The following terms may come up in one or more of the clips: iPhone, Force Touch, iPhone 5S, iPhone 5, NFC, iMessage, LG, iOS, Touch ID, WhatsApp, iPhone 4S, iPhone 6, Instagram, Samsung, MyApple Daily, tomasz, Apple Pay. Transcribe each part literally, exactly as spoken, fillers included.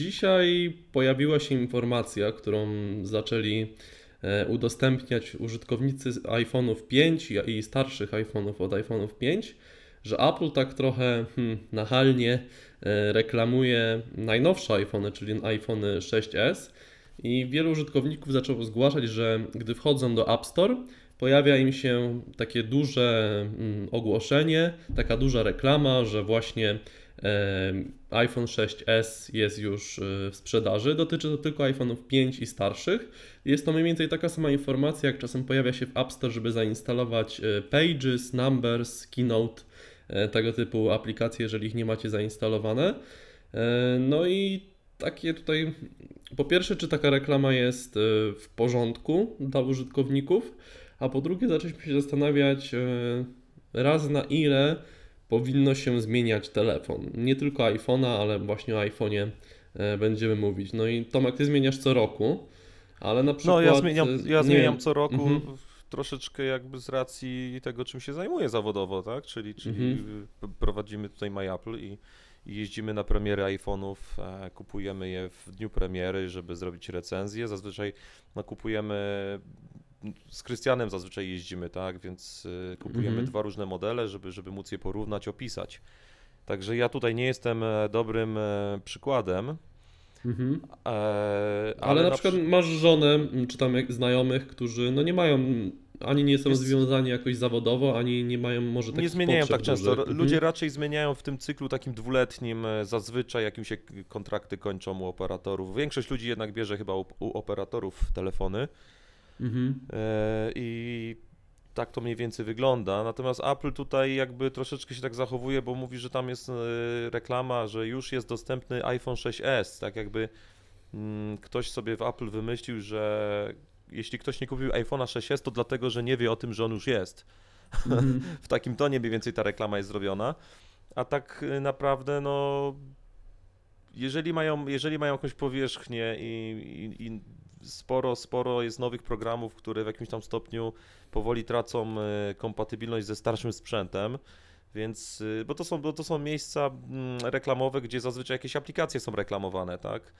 dzisiaj pojawiła się informacja, którą zaczęli udostępniać użytkownicy iPhone'ów pięć i starszych iPhone'ów od iPhone'ów pięć, że Apple tak trochę hmm, nachalnie reklamuje najnowsze iPhone'y, czyli iPhone'y sześć es, i wielu użytkowników zaczęło zgłaszać, że gdy wchodzą do App Store, pojawia im się takie duże ogłoszenie, taka duża reklama, że właśnie iPhone sześć es jest już w sprzedaży. Dotyczy to tylko iPhone'ów pięć i starszych. Jest to mniej więcej taka sama informacja, jak czasem pojawia się w App Store, żeby zainstalować Pages, Numbers, Keynote, tego typu aplikacje, jeżeli ich nie macie zainstalowane. No i takie tutaj, po pierwsze, czy taka reklama jest w porządku dla użytkowników, a po drugie zaczęliśmy się zastanawiać raz na ile powinno się zmieniać telefon. Nie tylko iPhone'a, ale właśnie o iPhone'ie będziemy mówić. No i Tomek, ty zmieniasz co roku, ale na przykład... No ja zmieniam, ja zmieniam co roku mhm. troszeczkę jakby z racji tego, czym się zajmuję zawodowo, tak? Czyli, czyli mhm. prowadzimy tutaj MyApple i jeździmy na premiery iPhone'ów, kupujemy je w dniu premiery, żeby zrobić recenzję. Zazwyczaj no, kupujemy... Z Krystianem zazwyczaj jeździmy, tak, więc kupujemy mm-hmm. dwa różne modele, żeby, żeby móc je porównać, opisać. Także ja tutaj nie jestem dobrym przykładem. Mm-hmm. ale, ale na, na przykład przy... masz żonę, czy tam znajomych, którzy no nie mają, ani nie są jest... związani jakoś zawodowo, ani nie mają może takich. Nie zmieniają tak często. Dużych. Ludzie mm-hmm. raczej zmieniają w tym cyklu takim dwuletnim, zazwyczaj jakim się kontrakty kończą u operatorów. Większość ludzi jednak bierze chyba u, u operatorów telefony. Mhm. I tak to mniej więcej wygląda, natomiast Apple tutaj jakby troszeczkę się tak zachowuje, bo mówi, że tam jest reklama, że już jest dostępny iPhone sześć es, tak jakby ktoś sobie w Apple wymyślił, że jeśli ktoś nie kupił iPhone'a sześć es, to dlatego, że nie wie o tym, że on już jest. Mhm. W takim tonie mniej więcej ta reklama jest zrobiona, a tak naprawdę no jeżeli mają, jeżeli mają jakąś powierzchnię i, i, i Sporo, sporo jest nowych programów, które w jakimś tam stopniu powoli tracą kompatybilność ze starszym sprzętem, więc, bo to są, bo to są miejsca reklamowe, gdzie zazwyczaj jakieś aplikacje są reklamowane, tak?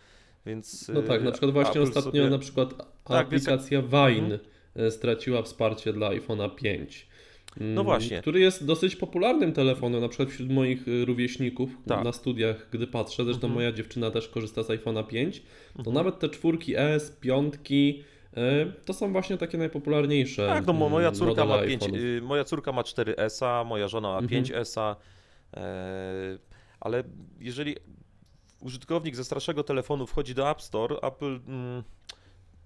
Więc, no tak, na przykład właśnie Apple ostatnio sobie... na przykład tak, aplikacja więc... Vine mhm. straciła wsparcie dla iPhone'a pięć. No właśnie. Który jest dosyć popularnym telefonem, na przykład wśród moich rówieśników tak. na studiach, gdy patrzę, zresztą mhm. moja dziewczyna też korzysta z iPhone'a pięć, to mhm. nawet te czwórki S, piątki, to są właśnie takie najpopularniejsze. Tak, no moja córka ma pięć, moja córka ma cztery esa, moja żona ma mhm. pięć esa, ale jeżeli użytkownik ze starszego telefonu wchodzi do App Store, Apple...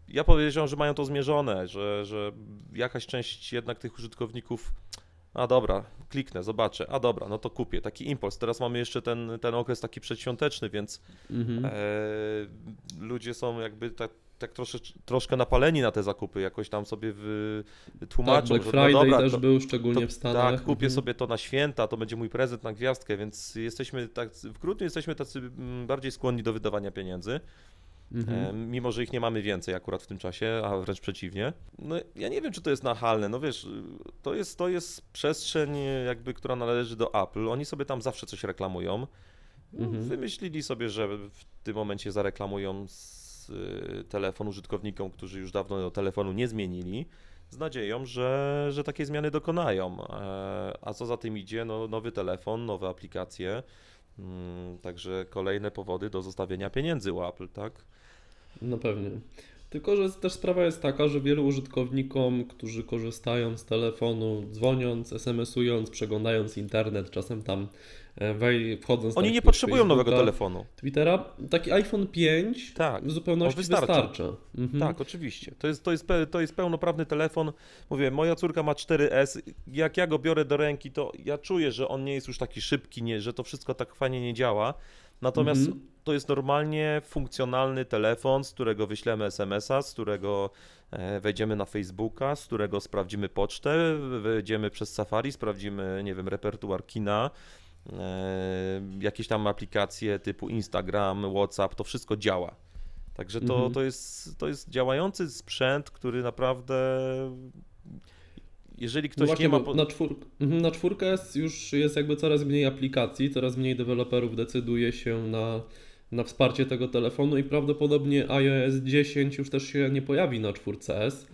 Ja powiedziałem, że mają to zmierzone, że, że jakaś część jednak tych użytkowników, a dobra, kliknę, zobaczę, a dobra, no to kupię, taki impuls. Teraz mamy jeszcze ten, ten okres taki przedświąteczny, więc mhm. e, ludzie są jakby tak, tak trosze, troszkę napaleni na te zakupy, jakoś tam sobie w, tłumaczą. Tak, Black Friday że, no dobra, też to, był szczególnie to, w Stanach. Tak, kupię mhm. sobie to na święta, to będzie mój prezent na gwiazdkę, więc jesteśmy tak, w grudniu jesteśmy tacy bardziej skłonni do wydawania pieniędzy. Mhm. Mimo, że ich nie mamy więcej akurat w tym czasie, a wręcz przeciwnie. No ja nie wiem, czy to jest nachalne, no wiesz, to jest, to jest przestrzeń jakby, która należy do Apple, oni sobie tam zawsze coś reklamują. Mhm. Wymyślili sobie, że w tym momencie zareklamują z, y, telefon użytkownikom, którzy już dawno telefonu nie zmienili, z nadzieją, że, że takie zmiany dokonają. E, a co za tym idzie, no nowy telefon, nowe aplikacje, y, także kolejne powody do zostawienia pieniędzy u Apple, tak? No pewnie. Tylko, że też sprawa jest taka, że wielu użytkownikom, którzy korzystają z telefonu, dzwoniąc, smsując, przeglądając internet, czasem tam wchodząc... Oni nie potrzebują nowego telefonu. Twittera, taki iPhone pięć tak, w zupełności wystarcza. wystarcza. Mhm. Tak, oczywiście. To jest, to, jest, to jest pełnoprawny telefon. Mówię, moja córka ma cztery es. Jak ja go biorę do ręki, to ja czuję, że on nie jest już taki szybki, nie, że to wszystko tak fajnie nie działa. Natomiast mm-hmm. to jest normalnie funkcjonalny telefon, z którego wyślemy es em es a, z którego wejdziemy na Facebooka, z którego sprawdzimy pocztę, wejdziemy przez Safari, sprawdzimy, nie wiem, repertuar kina, jakieś tam aplikacje typu Instagram, WhatsApp, to wszystko działa. Także to, mm-hmm. to jest, to jest działający sprzęt, który naprawdę... Jeżeli ktoś no właśnie, nie ma... Po... Na, czwór... na czwórkę już jest jakby coraz mniej aplikacji, coraz mniej deweloperów decyduje się na, na wsparcie tego telefonu i prawdopodobnie iOS dziesięć już też się nie pojawi na czwórce S.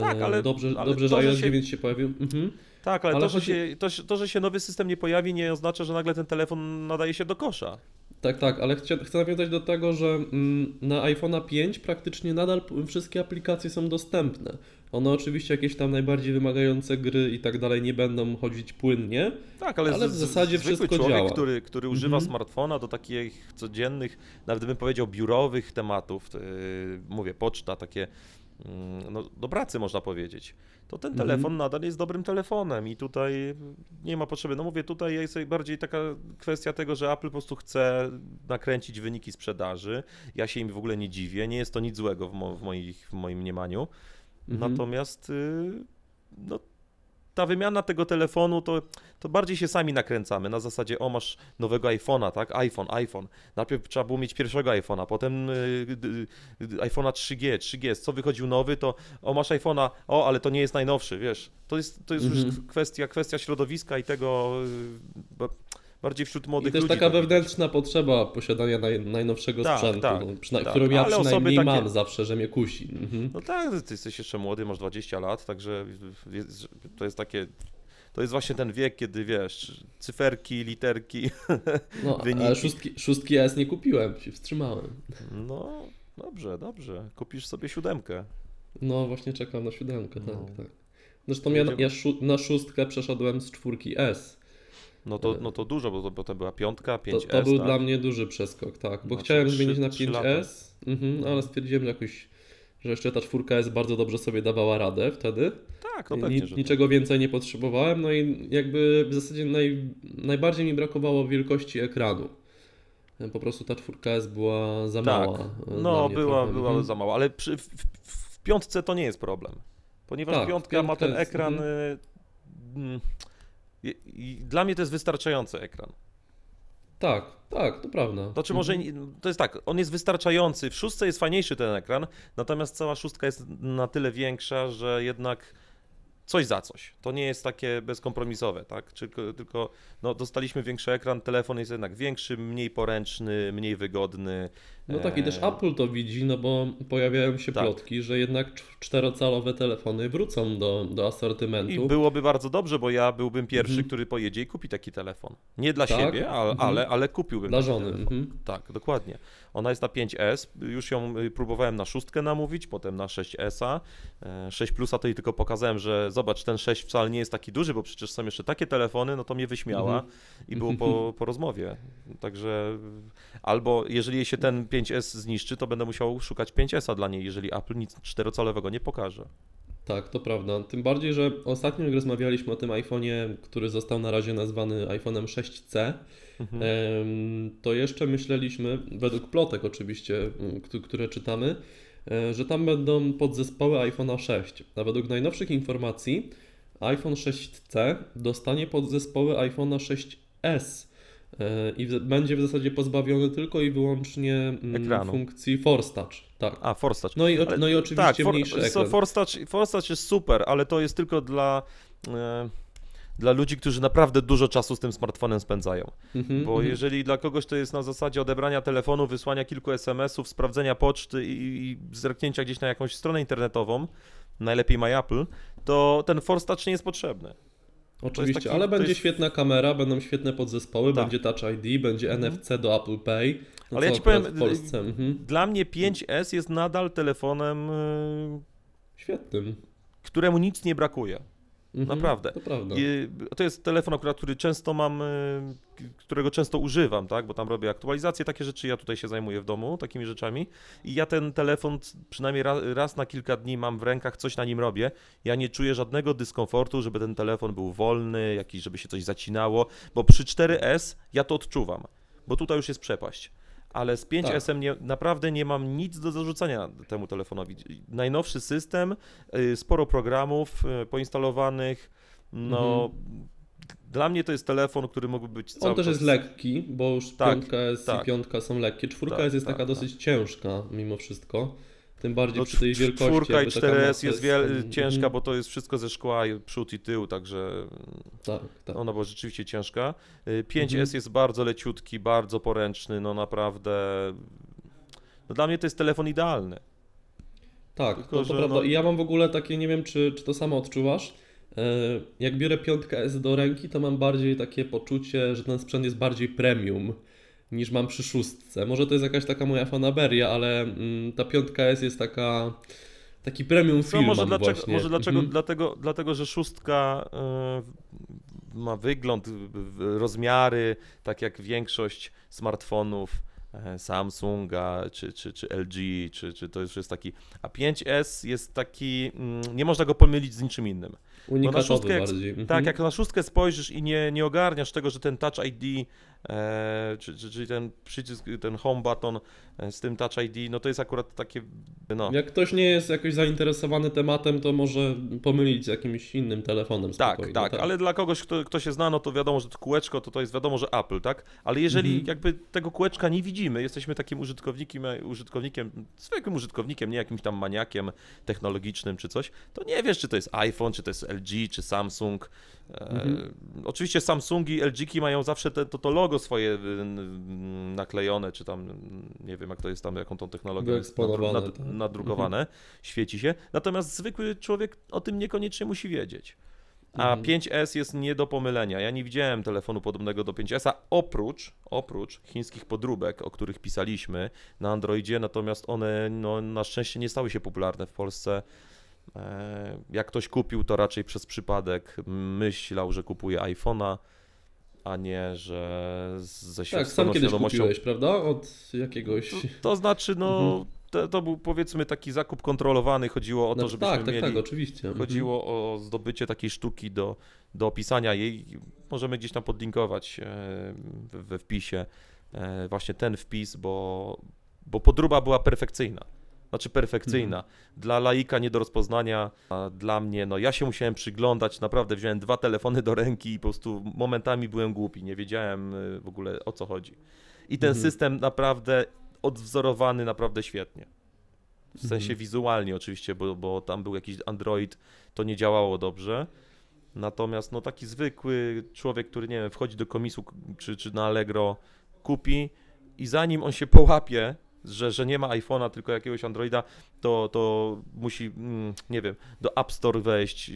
Tak, ale dobrze, ale dobrze to, że iOS dziewięć się, się pojawił. Mhm. Tak, ale, ale to, że się, to, to, że się nowy system nie pojawi, nie oznacza, że nagle ten telefon nadaje się do kosza. Tak, tak, ale chcę, chcę nawiązać do tego, że mm, na iPhone'a pięć praktycznie nadal wszystkie aplikacje są dostępne. One oczywiście jakieś tam najbardziej wymagające gry i tak dalej nie będą chodzić płynnie, tak, ale, ale w zasadzie wszystko człowiek, działa. Człowiek, który, który używa mhm. smartfona do takich codziennych, nawet bym powiedział biurowych tematów, yy, mówię poczta, takie no, do pracy można powiedzieć, to ten telefon mhm. nadal jest dobrym telefonem i tutaj nie ma potrzeby. No mówię, tutaj jest bardziej taka kwestia tego, że Apple po prostu chce nakręcić wyniki sprzedaży. Ja się im w ogóle nie dziwię, nie jest to nic złego w, mo- w, moich, w moim mniemaniu. Mhm. Natomiast no, ta wymiana tego telefonu, to, to bardziej się sami nakręcamy na zasadzie, o masz nowego iPhone'a, tak? iPhone, iPhone. Najpierw trzeba było mieć pierwszego iPhone'a, potem y, y, iPhone'a trzy G, trzy G S, co wychodził nowy, to o masz iPhone'a, o ale to nie jest najnowszy, wiesz. To jest, to jest mhm. już kwestia, kwestia środowiska i tego y, bardziej wśród młodych ludzi. To jest taka tak wewnętrzna widać. Potrzeba posiadania naj, najnowszego tak, sprzętu, tak, no, przyna- tak, którą ja przynajmniej takie... mam zawsze, że mnie kusi. Mhm. No tak, ty jesteś jeszcze młody, masz dwadzieścia lat, także jest, to jest takie, to jest właśnie ten wiek, kiedy wiesz, cyferki, literki, no, wyniki. Ale szóstki, szóstki S nie kupiłem, się wstrzymałem. No dobrze, dobrze, kupisz sobie siódemkę. No właśnie czekam na siódemkę, no. tak, tak. Zresztą ja, ja szó- na szóstkę przeszedłem z czwórki S. No to, no to dużo, bo to, bo to była piątka, pięć S. To, to był tak? dla mnie duży przeskok, tak, bo znaczy, chciałem trzy, zmienić na pięć S, mhm, ale stwierdziłem, że, jakoś, że jeszcze ta czwórka S bardzo dobrze sobie dawała radę wtedy. Tak, no pewnie, Ni, że Niczego tak. więcej nie potrzebowałem, no i jakby w zasadzie naj, najbardziej mi brakowało wielkości ekranu. Po prostu ta czwórka S była za tak. mała. No była, była mhm. za mała, ale przy, w, w, w piątce to nie jest problem, ponieważ tak, piątka ma ten ekran... Mhm. Mm, I dla mnie to jest wystarczający ekran. Tak, tak, to prawda. Znaczy może, to jest tak, on jest wystarczający, w szóstce jest fajniejszy ten ekran, natomiast cała szóstka jest na tyle większa, że jednak coś za coś. To nie jest takie bezkompromisowe, tak? Tylko, tylko no, dostaliśmy większy ekran, telefon jest jednak większy, mniej poręczny, mniej wygodny. No tak i też Apple to widzi, no bo pojawiają się tak. plotki, że jednak czterocalowe telefony wrócą do, do asortymentu. I byłoby bardzo dobrze, bo ja byłbym pierwszy, mhm. który pojedzie i kupi taki telefon. Nie dla tak? siebie, ale, mhm. ale, ale kupiłbym dla żony. Mhm. Tak, dokładnie. Ona jest na pięć S, już ją próbowałem na szóstkę namówić, potem na sześć S, sześć plusa to jej tylko pokazałem, że zobacz, ten sześć wcale nie jest taki duży, bo przecież są jeszcze takie telefony, no to mnie wyśmiała mhm. i było po, po rozmowie. Także albo jeżeli jej się ten pięć S zniszczy, to będę musiał szukać pięć S dla niej, jeżeli Apple nic czterocalowego nie pokaże. Tak, to prawda. Tym bardziej, że ostatnio jak rozmawialiśmy o tym iPhone'ie, który został na razie nazwany iPhone'em sześć C, mhm. to jeszcze myśleliśmy, według plotek oczywiście, które czytamy, że tam będą podzespoły iPhone'a sześć. A według najnowszych informacji iPhone sześć C dostanie podzespoły iPhone'a sześć S i będzie w zasadzie pozbawiony tylko i wyłącznie ekranu. Funkcji Force Touch. Tak. A, Force Touch. No i, ale, no i oczywiście tak, for, mniejszy ekran. So, Force Touch, Force Touch jest super, ale to jest tylko dla, e, dla ludzi, którzy naprawdę dużo czasu z tym smartfonem spędzają. Mm-hmm, Bo mm-hmm. jeżeli dla kogoś to jest na zasadzie odebrania telefonu, wysłania kilku es em esów, sprawdzenia poczty i, i zerknięcia gdzieś na jakąś stronę internetową, najlepiej MyApple, to ten Force Touch nie jest potrzebny. Oczywiście, taki, ale będzie jest... świetna kamera, będą świetne podzespoły, tak. będzie Touch I D, będzie mhm. N F C do Apple Pay. No ale ja ci powiem, mhm. dla mnie pięć S jest nadal telefonem świetnym, któremu nic nie brakuje. Mhm, Naprawdę. To, prawda. To jest telefon akurat, który często mam, którego często używam, tak? Bo tam robię aktualizacje, takie rzeczy, ja tutaj się zajmuję w domu takimi rzeczami i ja ten telefon przynajmniej raz, raz na kilka dni mam w rękach, coś na nim robię. Ja nie czuję żadnego dyskomfortu, żeby ten telefon był wolny, jakiś, żeby się coś zacinało, bo przy cztery S ja to odczuwam, bo tutaj już jest przepaść. Ale z pięć S-em nie, naprawdę nie mam nic do zarzucenia temu telefonowi. Najnowszy system, sporo programów poinstalowanych. No, mhm. Dla mnie to jest telefon, który mógłby być cały On też czas... jest lekki, bo już tak, piątka S tak. i piątka są lekkie. Czwórka tak, S jest tak, taka tak. dosyć ciężka mimo wszystko. Tym bardziej no, przy tej wielkości. Czwórka i cztery S jest wiel- ciężka, bo to jest wszystko ze szkła, i przód i tył, także tak, tak. Ona była rzeczywiście ciężka. pięć S mhm. jest bardzo leciutki, bardzo poręczny, no naprawdę. No, dla mnie to jest telefon idealny. Tak, Tylko, to, to że, prawda. No... I ja mam w ogóle takie, nie wiem czy, czy to samo odczuwasz, jak biorę piątkę S do ręki, to mam bardziej takie poczucie, że ten sprzęt jest bardziej premium, niż mam przy szóstce. Może to jest jakaś taka moja fanaberia, ale mm, ta piątka S jest taka, taki premium film. Może dlaczego, właśnie. Może dlaczego, mhm. dlatego, dlatego, że szóstka y, ma wygląd, rozmiary, tak jak większość smartfonów Samsunga, czy, czy, czy L G, czy, czy to już jest taki, a pięć S jest taki, nie można go pomylić z niczym innym. Unikatowy no na szóstkę, bardziej. Tak, jak na szóstkę spojrzysz i nie, nie ogarniasz tego, że ten Touch I D, e, czy, czy, czy ten przycisk, ten home button z tym Touch I D, no to jest akurat takie, no. Jak ktoś nie jest jakoś zainteresowany tematem, to może pomylić z jakimś innym telefonem. Tak, tak, tak, ale dla kogoś, kto, kto się zna, no to wiadomo, że to kółeczko, to to jest wiadomo, że Apple, tak? Ale jeżeli mhm. jakby tego kółeczka nie widzi, My jesteśmy takim użytkownikiem, użytkownikiem, zwykłym użytkownikiem, nie jakimś tam maniakiem technologicznym czy coś, to nie wiesz, czy to jest iPhone, czy to jest L G, czy Samsung. Mhm. E, oczywiście Samsungi, L G ki mają zawsze te, to, to logo swoje naklejone, czy tam, nie wiem jak to jest tam, jaką tą technologię jest nadru, nad, tak. nadrukowane, mhm. świeci się. Natomiast zwykły człowiek o tym niekoniecznie musi wiedzieć. A mhm. pięć S jest nie do pomylenia. Ja nie widziałem telefonu podobnego do pięć S, oprócz, oprócz chińskich podróbek, o których pisaliśmy na Androidzie, natomiast one no, na szczęście nie stały się popularne w Polsce. Jak ktoś kupił, to raczej przez przypadek myślał, że kupuje iPhone'a, a nie, że ze tak, sam kiedyś świadomością... kupiłeś, prawda? Od jakiegoś... To, to znaczy, no... Mhm. To, to był powiedzmy taki zakup kontrolowany, chodziło o to, no, żebyśmy tak, tak, mieli, tak, oczywiście. Chodziło o zdobycie takiej sztuki do, do opisania jej, możemy gdzieś tam podlinkować we wpisie właśnie ten wpis, bo, bo podróba była perfekcyjna, znaczy perfekcyjna, mhm. dla laika nie do rozpoznania, a dla mnie, no ja się musiałem przyglądać, naprawdę wziąłem dwa telefony do ręki i po prostu momentami byłem głupi, nie wiedziałem w ogóle o co chodzi i ten mhm. system naprawdę odwzorowany naprawdę świetnie. W sensie wizualnie oczywiście, bo, bo tam był jakiś Android, to nie działało dobrze. Natomiast no taki zwykły człowiek, który nie wiem, wchodzi do komisu czy, czy na Allegro, kupi i zanim on się połapie, że, że nie ma iPhone'a, tylko jakiegoś Androida, to, to musi, nie wiem, do App Store wejść,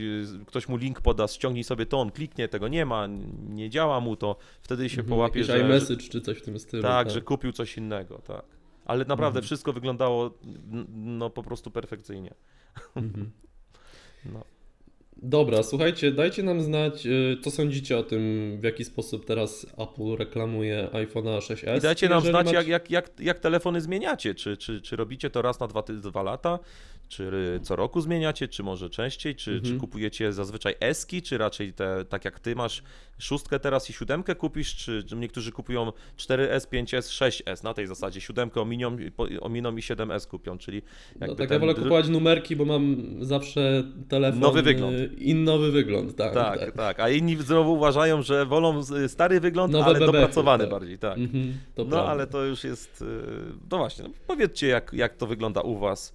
ktoś mu link poda, ściągnij sobie to, on kliknie, tego nie ma, nie działa mu to, wtedy się mhm, połapie, że... iMessage czy coś w tym stylu. Tak, tak, że kupił coś innego, tak. Ale naprawdę mhm. wszystko wyglądało no po prostu perfekcyjnie. Mhm. No. Dobra, słuchajcie, dajcie nam znać, co sądzicie o tym, w jaki sposób teraz Apple reklamuje iPhone'a sześć S. I dajcie nam znać, macie... jak, jak, jak, jak telefony zmieniacie, czy, czy, czy robicie to raz na dwa, dwa lata, czy co roku zmieniacie, czy może częściej, czy, mhm. czy kupujecie zazwyczaj S-ki, czy raczej te, tak jak ty masz szóstkę teraz i siódemkę kupisz, czy, czy niektórzy kupują cztery S, pięć S, sześć S, na tej zasadzie siódemkę ominią, ominą i siedem S kupią, czyli jakby no, tak ten... ja wolę kupować numerki, bo mam zawsze telefon... Nowy wygląd. In nowy wygląd, tak, tak. Tak, tak. A inni znowu uważają, że wolą stary wygląd, nowe ale bebechy, dopracowany tak. bardziej, tak. Mm-hmm, no prawda. Ale to już jest... No właśnie, no, powiedzcie jak, jak to wygląda u was.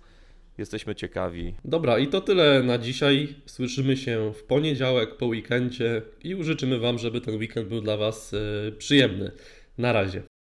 Jesteśmy ciekawi. Dobra, i to tyle na dzisiaj. Słyszymy się w poniedziałek po weekendzie i życzymy wam, żeby ten weekend był dla was przyjemny. Na razie.